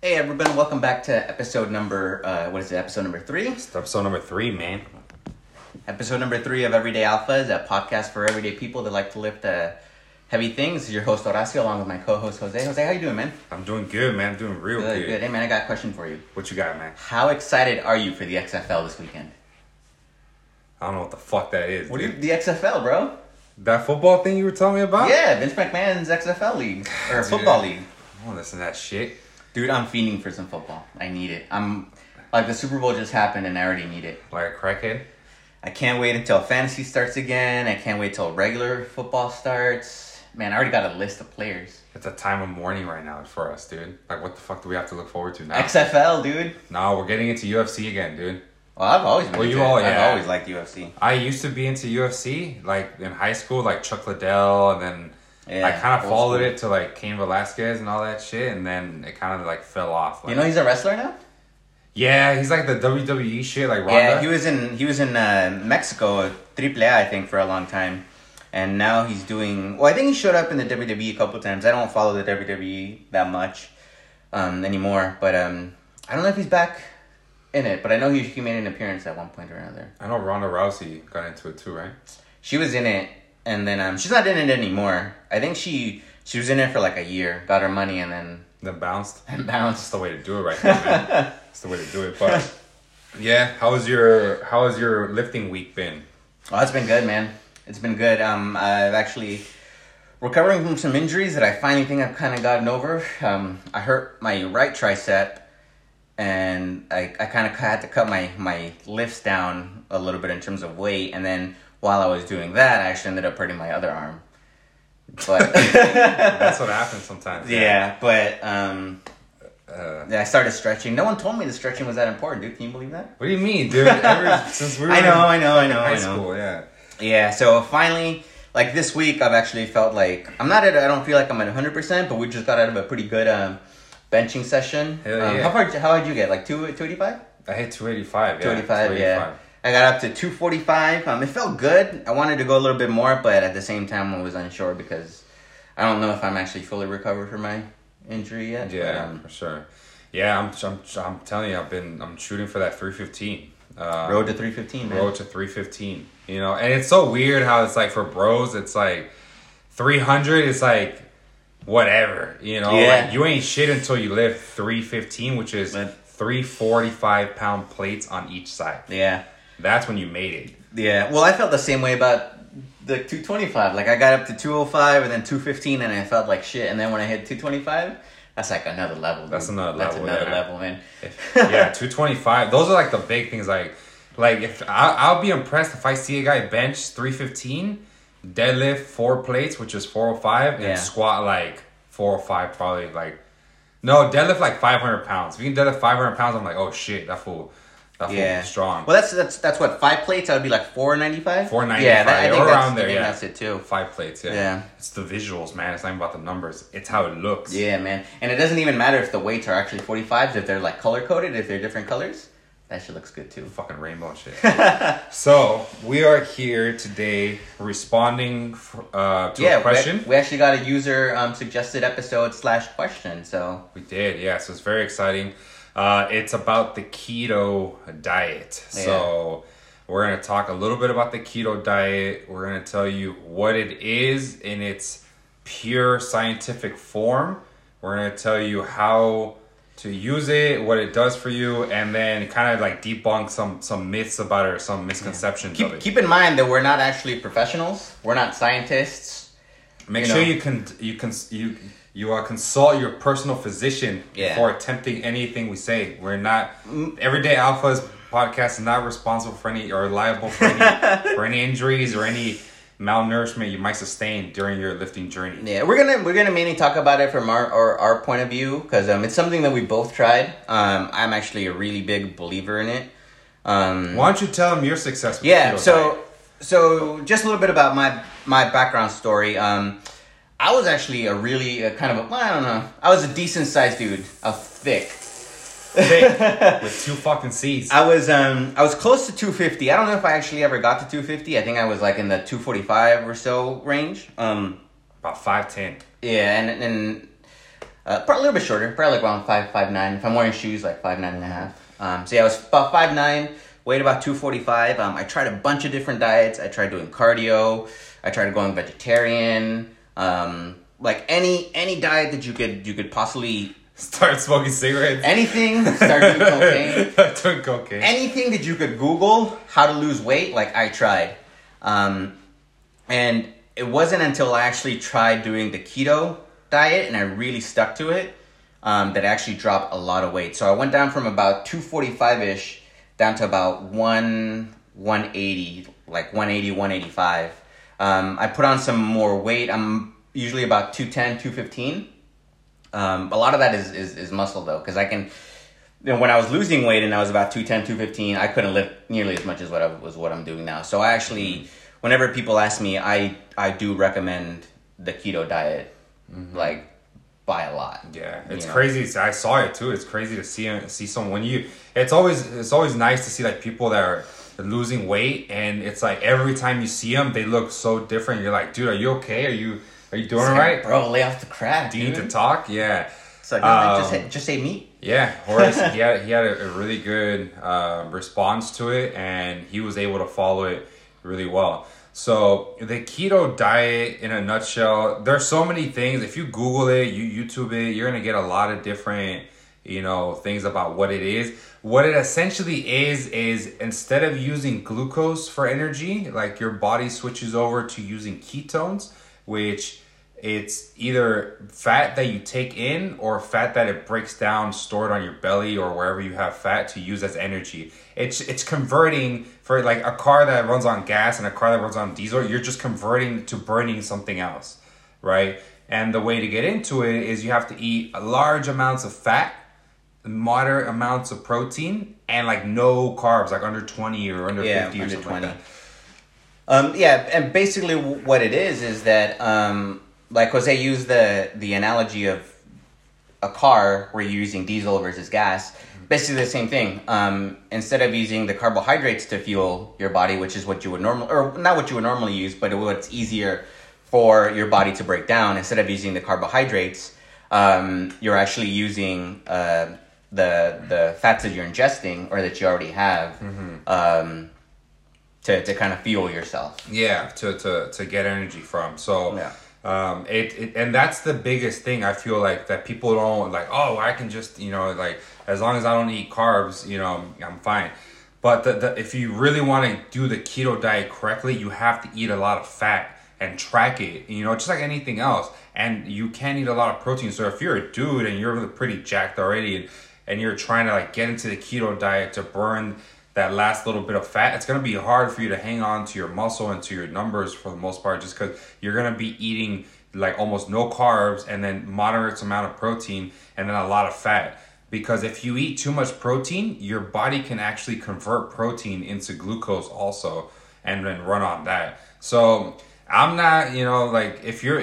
Hey everyone, welcome back to episode number, episode number 3? It's episode number 3, man. Episode number 3 of Everyday Alpha is a podcast for everyday people that like to lift heavy things. This is your host Horacio along with my co-host Jose. Jose, how you doing, man? I'm doing good, man. I'm doing real good. Hey man, I got a question for you. What you got, man? How excited are you for the XFL this weekend? I don't know what the fuck that is. What dude. Are you, the XFL, bro? That football thing you were telling me about? Yeah, Vince McMahon's XFL league, or football league. I don't listen to that shit. Dude, I'm fiending for some football. I need it. I'm like, the Super Bowl just happened and I already need it. Like a crackhead? I can't wait until fantasy starts again. I can't wait till regular football starts. Man, I already got a list of players. It's a time of mourning right now for us, dude. Like, what the fuck do we have to look forward to now? XFL, dude. No, we're getting into UFC again, dude. Well, I've always been I've always liked UFC. I used to be into UFC, like, in high school, like Chuck Liddell, and then... Yeah, I kind of followed it to, like, Cain Velasquez and all that shit, and then it kind of, like, fell off. Like, you know he's a wrestler now? Yeah, he's, like, the WWE shit, like Ronda. Yeah, he was in Mexico, AAA, I think, for a long time. And now he's doing... Well, I think he showed up in the WWE a couple times. I don't follow the WWE that much anymore, but I don't know if he's back in it, but I know he made an appearance at one point or another. I know Ronda Rousey got into it, too, right? She was in it. And then she's not in it anymore. I think she was in it for like a year, got her money, and then bounced. And bounced. That's the way to do it, right there, man. That's the way to do it. But yeah, how has your lifting week been? Oh, it's been good, man. It's been good. I've actually recovering from some injuries that I finally think I've kind of gotten over. I hurt my right tricep, and I kind of had to cut my lifts down a little bit in terms of weight, and then. While I was doing that, I actually ended up hurting my other arm. But that's what happens sometimes. Yeah, but I started stretching. No one told me the stretching was that important, dude. Can you believe that? What do you mean, dude? Since we were in high school, yeah. Yeah, so finally, like this week, I've actually felt like I don't feel like I'm at 100%, but we just got out of a pretty good benching session. Yeah. How far did you get? Like 285? I hit 285. 285. Yeah. I got up to 245. It felt good. I wanted to go a little bit more, but at the same time, I was unsure because I don't know if I'm actually fully recovered from my injury yet. Yeah, but, for sure. Yeah, I'm telling you, I'm shooting for that 315. Road to 315, man. Road to 315. You know, and it's so weird how it's like for bros, it's like 300. It's like whatever. You know, yeah. Like you ain't shit until you lift 315, which is 345-pound plates on each side. Yeah. That's when you made it. Yeah. Well, I felt the same way about the 225. Like, I got up to 205 and then 215, and I felt like shit. And then when I hit 225, that's like another level. Dude. That's another level, man. Yeah, 225. Those are like the big things. Like if I'll be impressed if I see a guy bench 315, deadlift 4 plates, which is 405, and squat like 405 probably. Like, no, deadlift like 500 pounds. If you can deadlift 500 pounds, I'm like, oh shit, that fool. That yeah. Strong. Well, that's what 5 plates. That would be like 495. 495. Yeah, I think around there. Yeah, that's it too. 5 plates. Yeah. Yeah. It's the visuals, man. It's not even about the numbers. It's how it looks. Yeah, man. And it doesn't even matter if the weights are actually 45s. If they're like color coded, if they're different colors, that shit looks good too. Fucking rainbow shit. So we are here today responding to a question. We actually got a user suggested episode /question. So we did. Yeah. So it's very exciting. It's about the keto diet. Yeah. So we're going to talk a little bit about the keto diet. We're going to tell you what it is in its pure scientific form. We're going to tell you how to use it, what it does for you, and then kind of like debunk some myths about it or some misconceptions of it. Keep in mind that we're not actually professionals. We're not scientists. Make sure you consult your personal physician before attempting anything we say. We're not... Everyday Alpha's podcast is not responsible for any... Or liable for any for any injuries or any malnourishment you might sustain during your lifting journey. Yeah, we're gonna mainly talk about it from our point of view. Because it's something that we both tried. I'm actually a really big believer in it. Why don't you tell them your success with keto diet? So just a little bit about my background story. I was actually a really I was a decent-sized dude. I was thick. With 2 fucking C's. I was close to 250. I don't know if I actually ever got to 250. I think I was like in the 245 or so range. About 5'10". Yeah, and Probably a little bit shorter, probably like around 5'9". If I'm wearing shoes, like 5'9.5". So yeah, I was about 5'9", weighed about 245. I tried a bunch of different diets. I tried doing cardio. I tried going vegetarian. Like any diet that you could possibly start smoking cigarettes. Anything. Start doing cocaine. Anything that you could Google how to lose weight. Like I tried, and it wasn't until I actually tried doing the keto diet and I really stuck to it that I actually dropped a lot of weight. So I went down from about 245-ish down to about 185. I put on some more weight. I'm usually about 210, 215. A lot of that is muscle though, because I can. You know, when I was losing weight and I was about 210, 215, I couldn't lift nearly as much as what I'm doing now. So I actually, whenever people ask me, I do recommend the keto diet. Mm-hmm. Like by a lot. Yeah, it's crazy. I saw it too. It's crazy to see someone it's always nice to see like people that are losing weight, and it's like every time you see them they look so different. You're like, dude, are you okay? Are you doing alright? Bro, lay off the crap. Do you need to talk? Yeah. It's like, no, just ate meat. Yeah, Horace he had a really good response to it, and he was able to follow it really well. So the keto diet in a nutshell, there's so many things. If you Google it, you YouTube it, you're going to get a lot of different, things about what it is. What it essentially is instead of using glucose for energy, like your body switches over to using ketones, which it's either fat that you take in or fat that it breaks down, stored on your belly or wherever you have fat to use as energy. It's converting for like a car that runs on gas and a car that runs on diesel. You're just converting to burning something else, right? And the way to get into it is you have to eat large amounts of fat, moderate amounts of protein, and like no carbs, like under 20 or under 50 or something like that. And basically what it is that like Jose used the analogy of a car where you're using diesel versus gas. Basically the same thing. Instead of using the carbohydrates to fuel your body, which is what you would normally use, but what's easier for your body to break down, instead of using the carbohydrates, you're actually using the fats that you're ingesting or that you already have, to kind of fuel yourself. Yeah, to get energy from. So yeah. And that's the biggest thing I feel like that people don't like, oh, I can just, like as long as I don't eat carbs, I'm fine. But if you really want to do the keto diet correctly, you have to eat a lot of fat and track it, just like anything else. And you can eat a lot of protein. So if you're a dude and you're pretty jacked already and you're trying to like get into the keto diet to burn that last little bit of fat, it's going to be hard for you to hang on to your muscle and to your numbers for the most part, just because you're going to be eating like almost no carbs and then moderate amount of protein and then a lot of fat. Because if you eat too much protein, your body can actually convert protein into glucose also and then run on that. So I'm not, like if you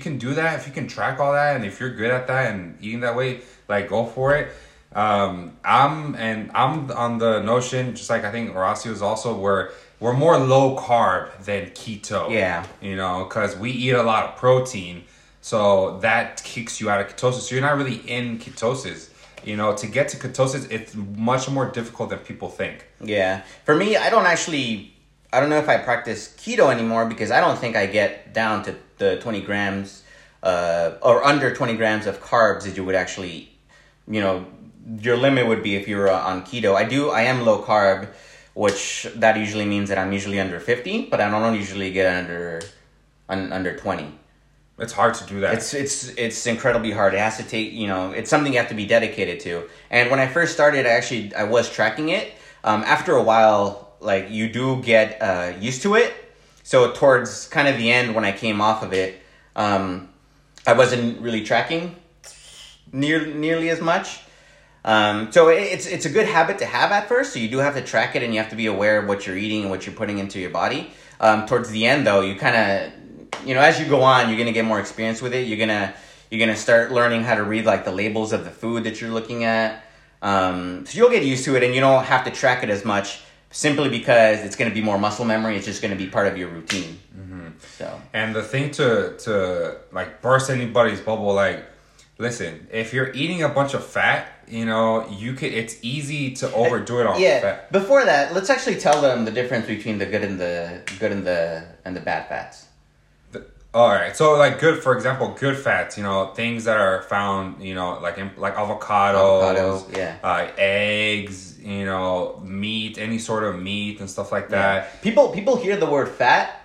can do that, if you can track all that and if you're good at that and eating that way, like go for it. I'm on the notion, just like I think Horacio is also, where we're more low carb than keto. Yeah. Because we eat a lot of protein, so that kicks you out of ketosis. So you're not really in ketosis. To get to ketosis, it's much more difficult than people think. Yeah. For me, I don't know if I practice keto anymore because I don't think I get down to the 20 grams or under 20 grams of carbs that you would actually, your limit would be if you're on keto. I am low carb, which that usually means that I'm usually under 50, but I don't usually get under 20. It's hard to do that. It's incredibly hard. It has to take, it's something you have to be dedicated to. And when I first started, I was tracking it. After a while, like you do get used to it. So towards kind of the end when I came off of it, I wasn't really tracking nearly as much. So it's a good habit to have at first. So you do have to track it and you have to be aware of what you're eating and what you're putting into your body. Towards the end though, you kind of, as you go on, you're going to get more experience with it. You're going to start learning how to read like the labels of the food that you're looking at. So you'll get used to it and you don't have to track it as much simply because it's going to be more muscle memory. It's just going to be part of your routine. Mm-hmm. So, and the thing to like burst anybody's bubble, like, Listen, if you're eating a bunch of fat, you know, you could. It's easy to overdo it on fat. Before that, let's actually tell them the difference between the good and the bad fats. All right. So, like, good, for example, good fats. You know, things that are found. You know, like avocados, eggs. You know, meat, any sort of meat and stuff like that. Yeah. People hear the word fat,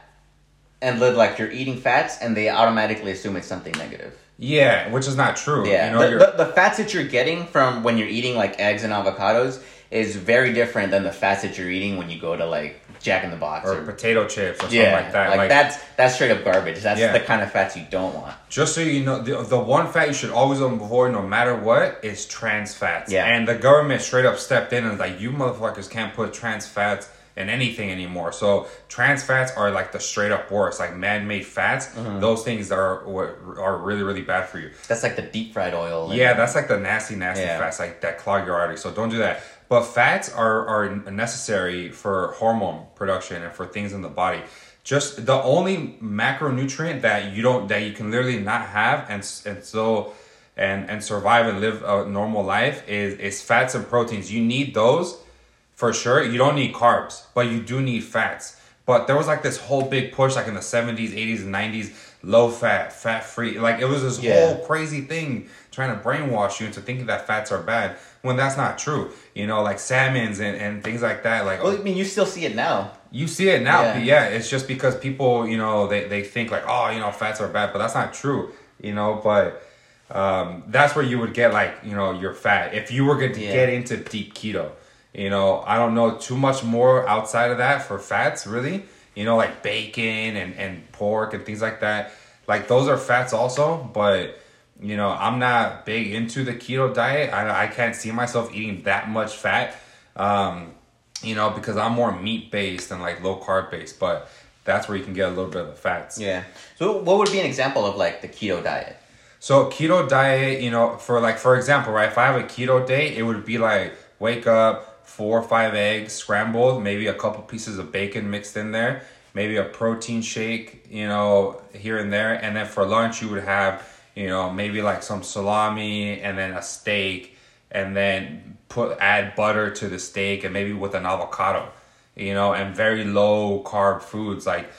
and look like you're eating fats, and they automatically assume it's something negative. Yeah, which is not true. Yeah, you know, the fats that you're getting from when you're eating like eggs and avocados is very different than the fats that you're eating when you go to like Jack in the Box or potato chips or something like that. Like that's straight up garbage. That's the kind of fats you don't want. Just so you know, the one fat you should always avoid no matter what is trans fats. Yeah. And the government straight up stepped in and was like, you motherfuckers can't put trans fats in anything anymore. So trans fats are like the straight up worst, like man-made fats. Mm-hmm. Those things are really, really bad for you. That's like the deep fried oil. Yeah, that's like the nasty fats like that clog your arteries. So don't do that. But fats are necessary for hormone production and for things in the body. Just the only macronutrient that you can literally not have and survive and live a normal life is fats and proteins. You need those. For sure, you don't need carbs, but you do need fats. But there was like this whole big push like in the 70s, 80s, and 90s, low fat, fat free. Like it was this whole crazy thing trying to brainwash you into thinking that fats are bad when that's not true. You know, like salmons and things like that. Like, well, I mean, you still see it now. You see it now. Yeah. But yeah, it's just because people, you know, they think like, oh, you know, fats are bad, but that's not true. You know, but that's where you would get like, you know, your fat. If you were going to get into deep keto. You know, I don't know too much more outside of that for fats, really. You know, like bacon and pork and things like that. Like, those are fats also, but, you know, I'm not big into the keto diet. I can't see myself eating that much fat, you know, because I'm more meat-based and, like, low-carb-based. But that's where you can get a little bit of the fats. Yeah. So what would be an example of, like, the keto diet? So keto diet, you know, for example, right, if I have a keto day, it would be, like, wake up, 4 or 5 eggs scrambled, maybe a couple pieces of bacon mixed in there, maybe a protein shake, you know, here and there. And then for lunch, you would have, you know, maybe like some salami and then a steak, and then add butter to the steak and maybe with an avocado, you know, and very low carb foods like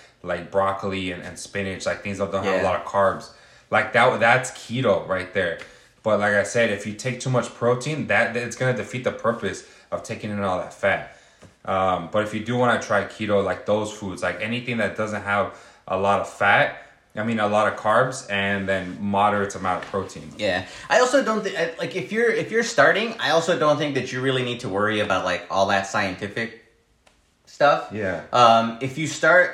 broccoli and spinach, like things that don't have a lot of carbs. Like that's keto right there. But like I said, if you take too much protein, that it's going to defeat the purpose of taking in all that fat. But if you do want to try keto, like those foods, like anything that doesn't have a lot of fat, I mean a lot of carbs, and then moderate amount of protein. Yeah. I also don't like if you're starting, I also don't think that you really need to worry about like all that scientific stuff. Yeah. If you start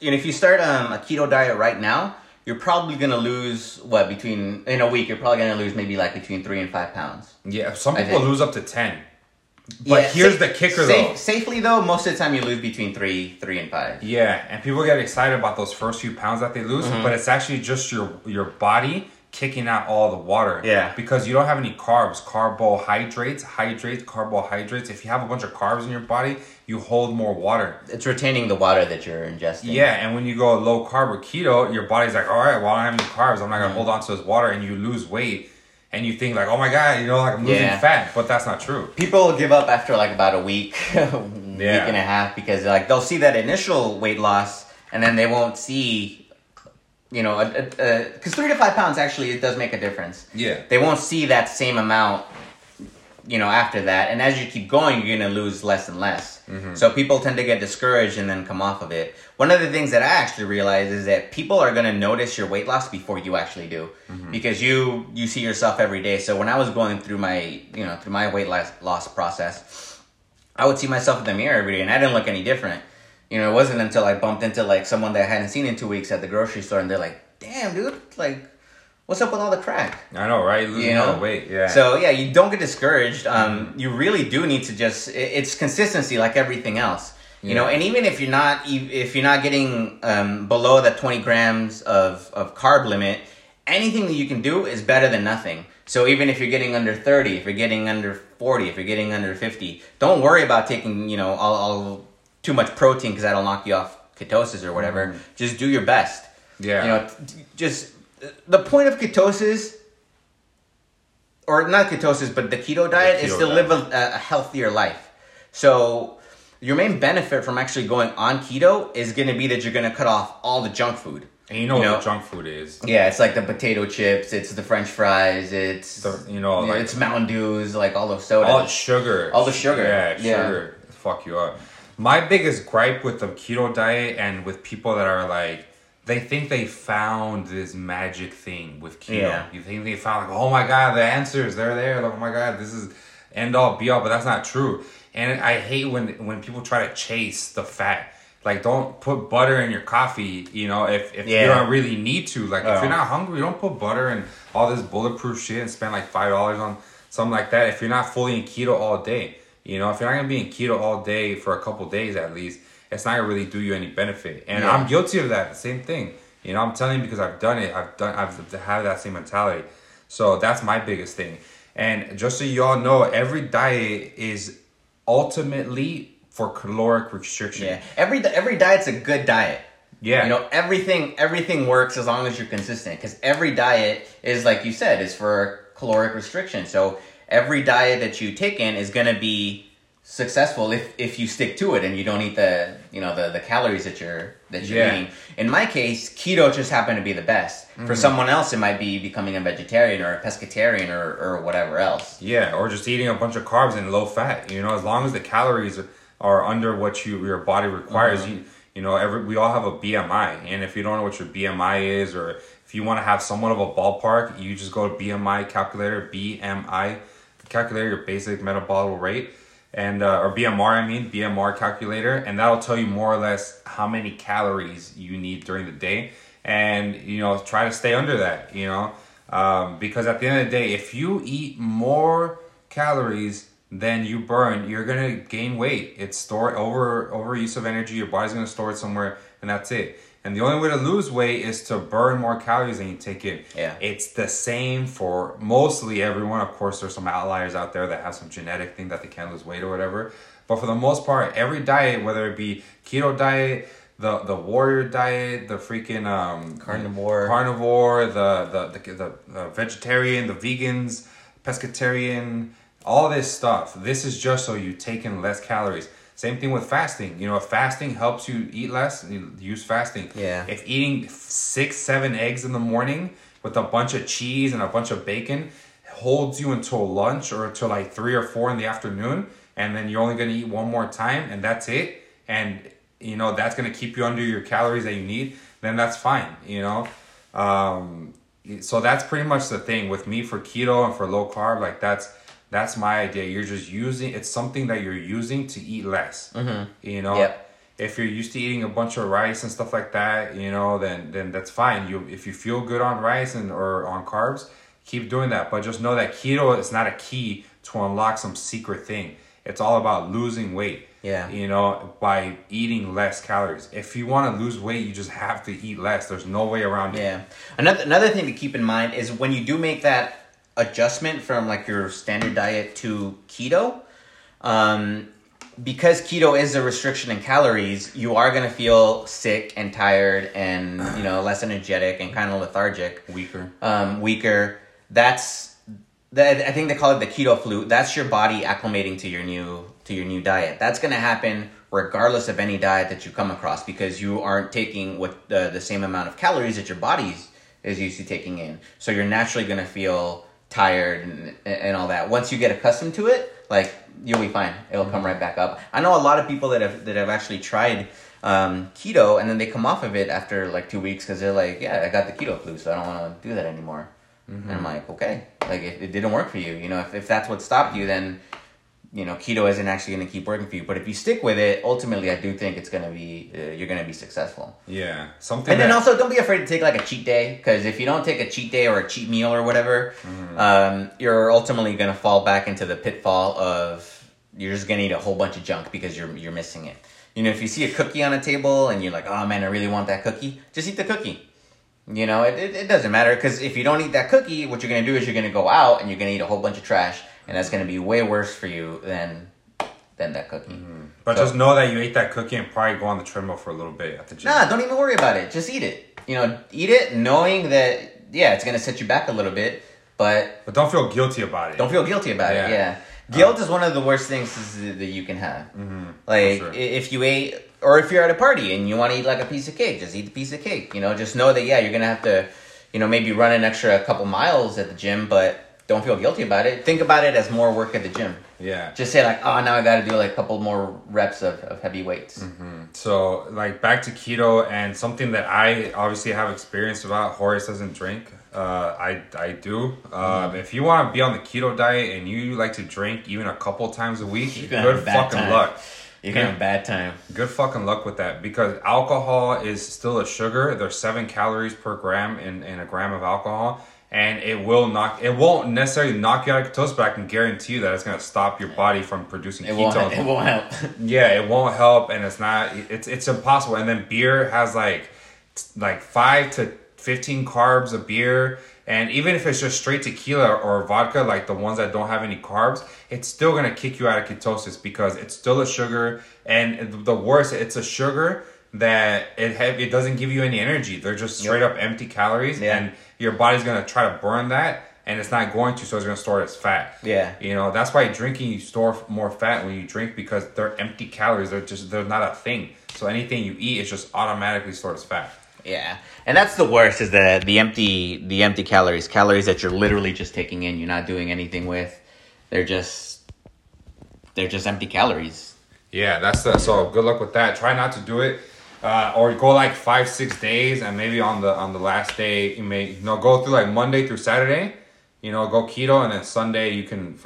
a keto diet right now, you're probably going to lose, in a week, you're probably going to lose maybe like between 3 and 5 pounds. Yeah, some people lose up to 10. But here's the kicker, though. Safely, though, most of the time you lose between 3 and 5. Yeah, and people get excited about those first few pounds that they lose, mm-hmm. but it's actually just your body kicking out all the water. Yeah. Because you don't have any carbs, carbohydrates. If you have a bunch of carbs in your body, you hold more water. It's retaining the water that you're ingesting. Yeah, and when you go low carb or keto, your body's like, all right, well, I don't have any carbs. I'm not going to hold on to this water, and you lose weight. And you think like, oh my God, you know, like I'm losing fat, but that's not true. People give up after like about a week, week and a half, because like they'll see that initial weight loss and then they won't see, you know, because 3 to 5 pounds actually, it does make a difference. Yeah. They won't see that same amount, you know, after that. And as you keep going, you're going to lose less and less. Mm-hmm. So people tend to get discouraged and then come off of it. One of the things that I actually realized is that people are going to notice your weight loss before you actually do, mm-hmm. because you see yourself every day. So when I was going through my weight loss process, I would see myself in the mirror every day and I didn't look any different. You know, it wasn't until I bumped into like someone that I hadn't seen in 2 weeks at the grocery store and they're like, damn, dude, like, what's up with all the crack? I know, right? Losing all the weight, yeah. So, yeah, you don't get discouraged. You really do need to it's consistency like everything else. You know, and even if you're not getting below that 20 grams of carb limit, anything that you can do is better than nothing. So even if you're getting under 30, if you're getting under 40, if you're getting under 50, don't worry about taking, you know, all too much protein because that'll knock you off ketosis or whatever. Mm-hmm. Just do your best. Yeah. You know, just the point of ketosis or not ketosis, but the keto diet is to live a healthier life. So your main benefit from actually going on keto is going to be that you're going to cut off all the junk food. And you know what junk food is. Yeah, it's like the potato chips, it's the french fries, it's it's Mountain Dews, like all those sodas. All the sugar. All the sugar. Yeah, sugar. Fuck you up. My biggest gripe with the keto diet and with people that are like, they think they found this magic thing with keto. Yeah. You think they found, like, oh my God, the answers, they're there. Like, oh my God, this is end all, be all. But that's not true. And I hate when people try to chase the fat. Like, don't put butter in your coffee, if you don't really need to. Like, if you're not hungry, don't put butter and all this bulletproof shit and spend like $5 on something like that. If you're not fully in keto all day, if you're not going to be in keto all day for a couple days at least, it's not going to really do you any benefit. And I'm guilty of that. Same thing. I'm telling you because I've done it. I've had that same mentality. So that's my biggest thing. And just so you all know, every diet is ultimately for caloric restriction. Yeah. Every diet's a good diet. Yeah. Everything works as long as you're consistent. Because every diet is, like you said, is for caloric restriction. So every diet that you take in is going to be successful if you stick to it and you don't eat the calories that you're eating. In my case, keto just happened to be the best. Mm-hmm. For someone else, it might be becoming a vegetarian or a pescatarian or whatever else. Yeah, or just eating a bunch of carbs and low fat. As long as the calories are under what your body requires. Mm-hmm. We all have a BMI, and if you don't know what your BMI is, or if you want to have somewhat of a ballpark, you just go to BMI calculator, your basic metabolic rate, and or BMR calculator, and that'll tell you more or less how many calories you need during the day, and try to stay under that, because at the end of the day, if you eat more calories then you burn, you're gonna gain weight. It's stored overuse of energy. Your body's gonna store it somewhere, and that's it. And the only way to lose weight is to burn more calories than you take in. Yeah, it's the same for mostly everyone. Of course, there's some outliers out there that have some genetic thing that they can't lose weight or whatever. But for the most part, every diet, whether it be keto diet, the warrior diet, the freaking carnivore, the vegetarian, the vegans, pescatarian. All this stuff, this is just so you take in less calories. Same thing with fasting. If fasting helps you eat less, you use fasting. Yeah. If eating 6-7 eggs in the morning with a bunch of cheese and a bunch of bacon holds you until lunch or until like 3 or 4 in the afternoon, and then you're only going to eat one more time, and that's it, and that's going to keep you under your calories that you need, then that's fine, So that's pretty much the thing with me for keto and for low carb. Like, that's my idea. You're just using... It's something that you're using to eat less. Mm-hmm. Yep. If you're used to eating a bunch of rice and stuff like that, then that's fine. If you feel good on rice or on carbs, keep doing that. But just know that keto is not a key to unlock some secret thing. It's all about losing weight. Yeah. By eating less calories. If you want to lose weight, you just have to eat less. There's no way around it. Yeah. Another thing to keep in mind is when you do make that adjustment from like your standard diet to keto, because keto is a restriction in calories, you are going to feel sick and tired and less energetic and kind of lethargic, weaker. I think they call it the keto flu. That's your body acclimating to your new diet. That's going to happen regardless of any diet that you come across, because you aren't taking what the same amount of calories that your body is used to taking in, so you're naturally going to feel tired and all that. Once you get accustomed to it, like, you'll be fine. It'll come right back up. I know a lot of people that have actually tried keto, and then they come off of it after like 2 weeks because they're like, yeah, I got the keto flu, so I don't want to do that anymore. Mm-hmm. And I'm like, okay, like it didn't work for you. If that's what stopped you, then keto isn't actually going to keep working for you. But if you stick with it, ultimately, I do think it's going to be you're going to be successful. Yeah, something. And then also, don't be afraid to take like a cheat day, because if you don't take a cheat day or a cheat meal or whatever, mm-hmm. You're ultimately going to fall back into the pitfall of you're just going to eat a whole bunch of junk because you're missing it. If you see a cookie on a table and you're like, oh man, I really want that cookie, just eat the cookie. It doesn't matter, because if you don't eat that cookie, what you're going to do is you're going to go out and you're going to eat a whole bunch of trash. And that's going to be way worse for you than that cookie. Mm-hmm. But just know that you ate that cookie and probably go on the treadmill for a little bit at the gym. Nah, don't even worry about it. Just eat it. Eat it knowing that, yeah, it's going to set you back a little bit. But don't feel guilty about it. Don't feel guilty about it, yeah. Guilt is one of the worst things that you can have. Mm-hmm, like, for sure. If you ate, or if you're at a party and you want to eat like a piece of cake, just eat the piece of cake. You know, just know that, yeah, you're going to have to, you know, maybe run an extra couple miles at the gym, but don't feel guilty about it. Think about it as more work at the gym. Yeah. Just say like, oh, now I got to do like a couple more reps of heavy weights. Mm-hmm. So like back to keto, and something that I obviously have experience about. Horace doesn't drink. I do. If you want to be on the keto diet and you like to drink even a couple times a week, good fucking luck. You're gonna have a bad time. Good fucking luck with that, because alcohol is still a sugar. There's 7 calories per gram in a gram of alcohol, and it won't necessarily knock you out of ketosis, but I can guarantee you that it's gonna stop your body from producing ketones. It won't help. Yeah, it won't help, and it's impossible. And then beer has like 5 to 15 carbs of beer, and even if it's just straight tequila or vodka, like the ones that don't have any carbs, it's still gonna kick you out of ketosis because it's still a sugar. And the worst, it's a sugar that it doesn't give you any energy. They're just straight up empty calories, and your body's gonna try to burn that, and it's not going to, so it's gonna store it as fat. Yeah, you know, that's why drinking, you store more fat when you drink, because they're empty calories. They're not a thing. So anything you eat is just automatically stored as fat. Yeah, and that's the worst, is the empty calories that you're literally just taking in. You're not doing anything with. They're just empty calories. Yeah, so good luck with that. Try not to do it, or go like 5-6 days, and maybe on the last day you may go through like Monday through Saturday, go keto, and then Sunday you can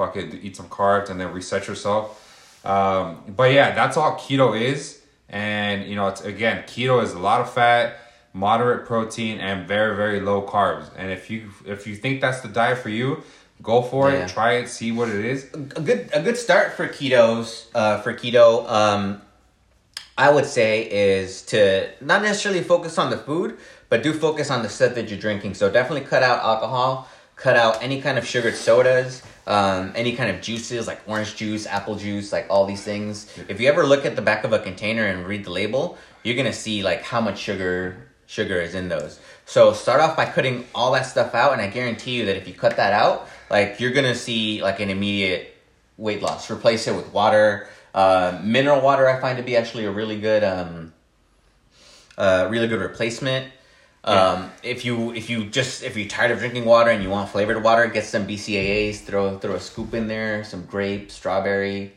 eat some carbs and then reset yourself. But yeah, that's all keto is, and it's, again, keto is a lot of fat, moderate protein, and very, very low carbs. And if you think that's the diet for you, go for it. Try it, see what it is. A good start for keto, I would say, is to not necessarily focus on the food, but do focus on the stuff that you're drinking. So definitely cut out alcohol, cut out any kind of sugared sodas, any kind of juices like orange juice, apple juice, like all these things. If you ever look at the back of a container and read the label, you're gonna see like how much sugar is in those. So start off by cutting all that stuff out, and I guarantee you that if you cut that out, like, you're gonna see like an immediate weight loss. Replace it with water, mineral water. I find to be actually a really good replacement. If you're tired of drinking water and you want flavored water, get some BCAAs. Throw a scoop in there, some grape, strawberry,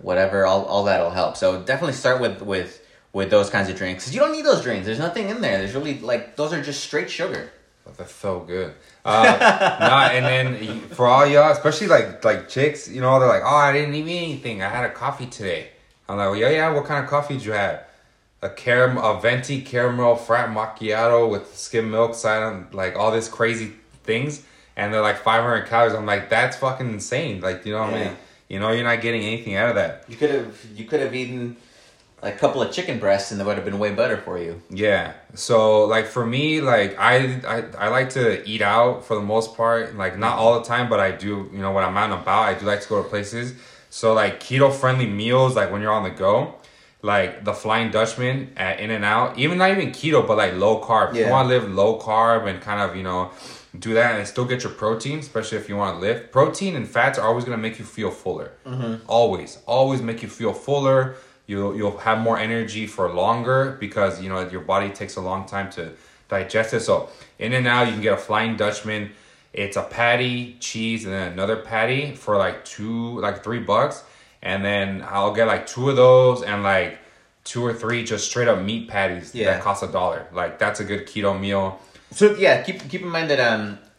whatever. All that'll help. So definitely start with those kinds of drinks, because you don't need those drinks. There's nothing in there. There's really, like, those are just straight sugar. That's so good. And then for all y'all, especially like chicks, they're like, oh, I didn't even eat anything. I had a coffee today. I'm like, well, yeah. What kind of coffee did you have? A venti caramel frat macchiato with skim milk, silent, like all this crazy things. And they're like 500 calories. I'm like, that's fucking insane. Like, you know what I mean? You're not getting anything out of that. You could have eaten like a couple of chicken breasts, and that would have been way better for you. Yeah. So, like, for me, like, I like to eat out for the most part. Like, not all the time, but I do, when I'm out and about, I do like to go to places. So, like, keto-friendly meals, like, when you're on the go, like, the Flying Dutchman at In-N-Out. Not even keto, but, like, low carb. Yeah. You want to live low carb and kind of, do that and still get your protein, especially if you want to lift. Protein and fats are always going to make you feel fuller. Mm-hmm. Always make you feel fuller. You'll have more energy for longer, because your body takes a long time to digest it. So In-N-Out, you can get a Flying Dutchman. It's a patty, cheese, and then another patty for like $3. And then I'll get like two of those and like 2 or 3 just straight up meat patties that cost $1. Like, that's a good keto meal. So yeah, keep in mind that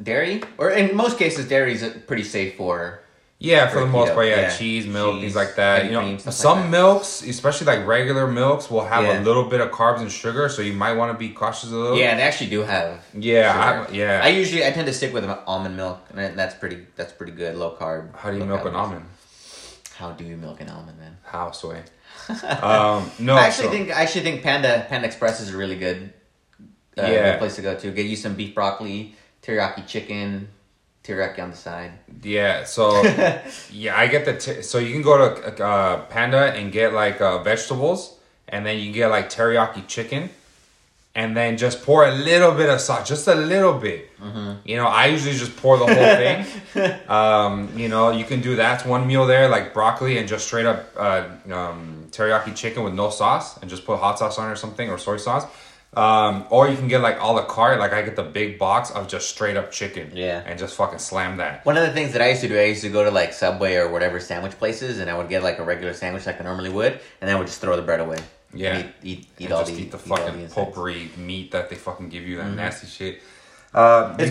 dairy, or in most cases dairy, is pretty safe for. Yeah, for the most part, cheese, milk, things like that. Some milks, especially like regular milks, will have a little bit of carbs and sugar, so you might want to be cautious a little. Yeah, they actually do have. Yeah, sugar. I tend to stick with almond milk, and that's pretty good, low carb. How do you milk an almond? How do you milk an almond, man? How, Sway? No, I actually think Panda Express is a really good place to go to. Get you some beef broccoli, teriyaki chicken. Teriyaki on the side. Yeah, so I get the so you can go to Panda and get like vegetables, and then you can get like teriyaki chicken, and then just pour a little bit of sauce, just a little bit. Mm-hmm. You know, I usually just pour the whole thing. You know, you can do that's one meal there, like broccoli and just straight up teriyaki chicken with no sauce, and just put hot sauce on it or something, or soy sauce. Or you can get like a la carte, like I get the big box of just straight up chicken. Yeah. And just fucking slam that. One of the things that I used to do, I used to go to like Subway or whatever sandwich places, and I would get like a regular sandwich like I normally would, and I would just throw the bread away. Yeah. Eat the potpourri meat that they fucking give you, that mm-hmm. nasty shit. It's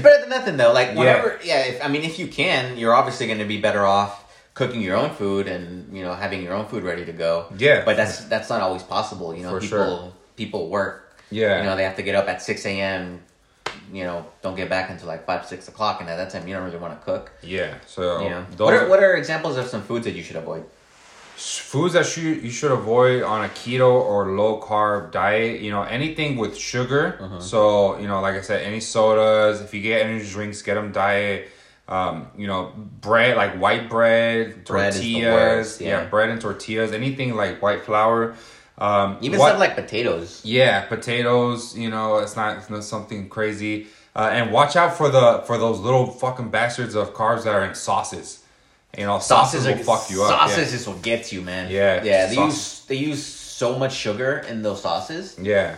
better than nothing though. Like whatever, if you can, you're obviously going to be better off cooking your own food and, you know, having your own food ready to go. Yeah. But that's not always possible, you know. People work. Yeah. You know, they have to get up at 6 a.m., you know, don't get back until like 5, 6 o'clock. And at that time, you don't really want to cook. Yeah. So, you know. What are examples of some foods that you should avoid? Foods that you should avoid on a keto or low-carb diet, you know, anything with sugar. Mm-hmm. So, you know, like I said, any sodas. If you get energy drinks, get them diet. You know, bread, like white bread, tortillas. Bread is the worst, yeah, bread and tortillas. Anything like white flour. Even stuff like potatoes. Yeah, potatoes, you know, it's not something crazy. And watch out for those little fucking bastards of carbs that are in sauces. You know, sauces will fuck you up. Sauces is what gets you, man. Yeah. Yeah, they use so much sugar in those sauces. Yeah.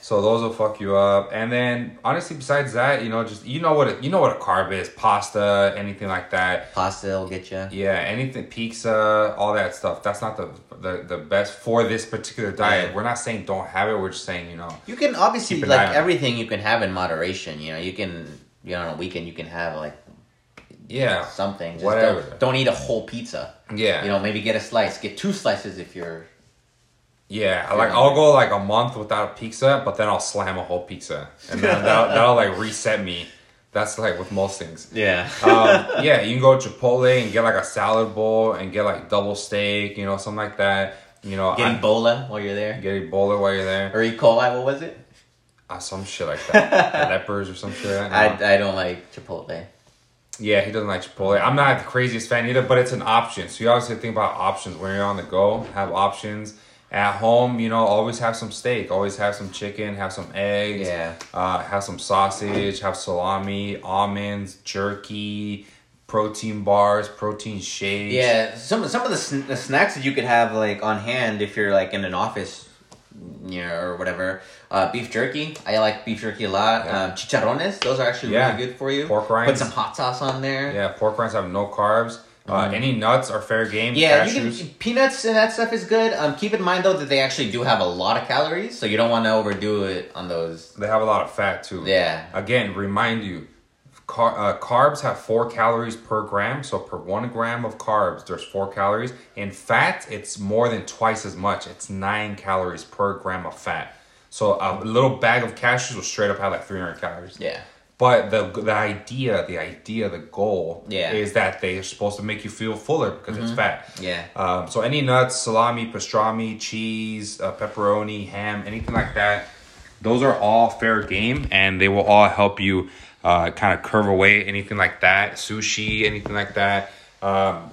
So those will fuck you up. And then honestly, besides that, you know, just you know what a carb is. Pasta, anything like that. Pasta will get you. Yeah, anything, pizza, all that stuff. That's not the best for this particular diet. Yeah. We're not saying don't have it. We're just saying, you know, you can obviously like everything you can have in moderation. You know, you can on a weekend you can have like something. Just whatever. Don't eat a whole pizza. Yeah. You know, maybe get a slice. Get 2 slices if you're. Yeah, like I'll go like a month without a pizza, but then I'll slam a whole pizza, and then that'll like reset me. That's like with most things. Yeah, you can go to Chipotle and get like a salad bowl and get like double steak, you know, something like that. You know, get Ebola while you're there. Or E. coli. What was it? Some shit like that. Lepers or some shit. Like that. I don't like Chipotle. Yeah, he doesn't like Chipotle. I'm not the craziest fan either, but it's an option. So you always have to think about options when you're on the go. Have options. At home, you know, always have some steak, always have some chicken, have some eggs, have some sausage, have salami, almonds, jerky, protein bars, protein shakes. Yeah, some of the snacks that you could have like on hand if you're like in an office, you know, or whatever. Beef jerky, I like beef jerky a lot. Yeah. Chicharrones, those are actually really good for you. Pork rinds. Put some hot sauce on there. Yeah, pork rinds have no carbs. Any nuts are fair game. Yeah, peanuts and that stuff is good. Keep in mind, though, that they actually do have a lot of calories, so you don't want to overdo it on those. They have a lot of fat, too. Yeah. Again, remind you, carbs have 4 calories per gram, so per 1 gram of carbs, there's 4 calories. In fat, it's more than twice as much. It's 9 calories per gram of fat. So a little bag of cashews will straight up have like 300 calories. Yeah. But the goal is that they're supposed to make you feel fuller because it's fat. Yeah. So any nuts, salami, pastrami, cheese, pepperoni, ham, anything like that, those are all fair game, and they will all help you kind of curve away anything like that, sushi, anything like that.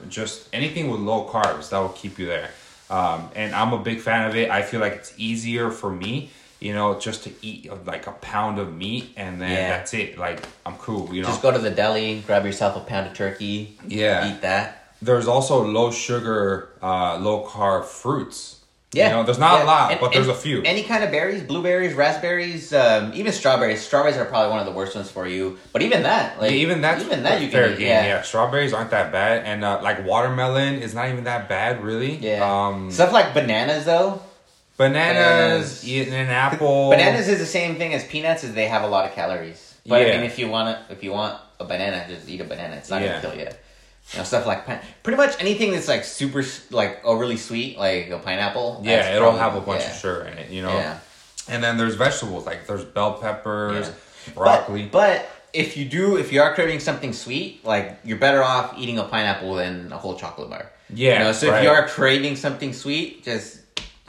Just anything with low carbs, that will keep you there. And I'm a big fan of it. I feel like it's easier for me. You know, just to eat like a pound of meat and then that's it. Like, I'm cool, you know. Just go to the deli, grab yourself a pound of turkey. Yeah. Eat that. There's also low sugar, low carb fruits. Yeah. You know, there's not a lot, but there's a few. Any kind of berries, blueberries, raspberries, even strawberries. Strawberries are probably one of the worst ones for you. But even that. Like, even that you can eat. Yeah, strawberries aren't that bad. And like watermelon is not even that bad, really. Yeah. Stuff like bananas, though. Bananas, eating an apple. Bananas is the same thing as peanuts, is they have a lot of calories. But I mean, if you want a banana, just eat a banana. It's not gonna kill you. You know, stuff like pretty much anything that's like super like overly sweet, like a pineapple. Yeah, it'll have a bunch of sugar in it. You know. Yeah. And then there's vegetables, like there's bell peppers, broccoli. But if you are craving something sweet, like you're better off eating a pineapple than a whole chocolate bar. Yeah. You know, so if you are craving something sweet, just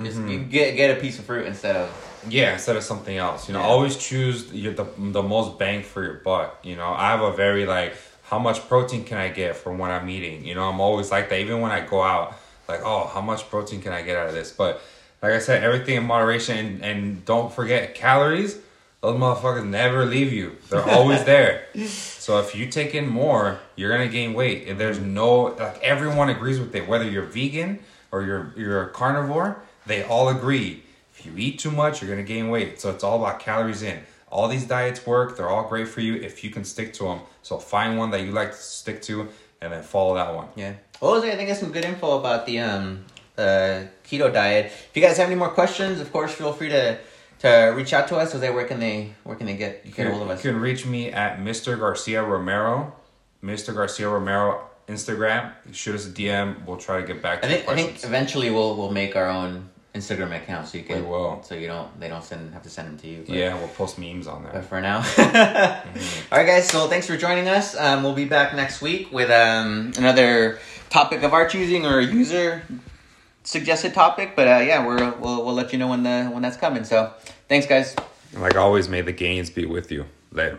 get a piece of fruit instead of something else. You know, always choose the most bang for your buck. You know, I have a very like, how much protein can I get from what I'm eating? You know, I'm always like that. Even when I go out, like, oh, how much protein can I get out of this? But Like I said, everything in moderation, and don't forget calories. Those motherfuckers never leave you. They're always there. So if you take in more, you're going to gain weight. If there's no, like, everyone agrees with it. Whether you're vegan or you're a carnivore, they all agree. If you eat too much, you're going to gain weight. So it's all about calories in. All these diets work. They're all great for you if you can stick to them. So find one that you like to stick to and then follow that one. Yeah. Well, I think that's some good info about the keto diet. If you guys have any more questions, of course, feel free to reach out to us. Jose, where can they get hold of us? You can reach me at Mr. Garcia Romero. Mr. Garcia Romero Instagram. Shoot us a DM. We'll try to get back to you. I think eventually we'll make our own Instagram account so they don't have to send them to you. But, yeah, we'll post memes on there. But for now, All right, guys. So thanks for joining us. We'll be back next week with another topic of our choosing or user suggested topic. But we'll let you know when that's coming. So thanks, guys. Like always, may the gains be with you. Later.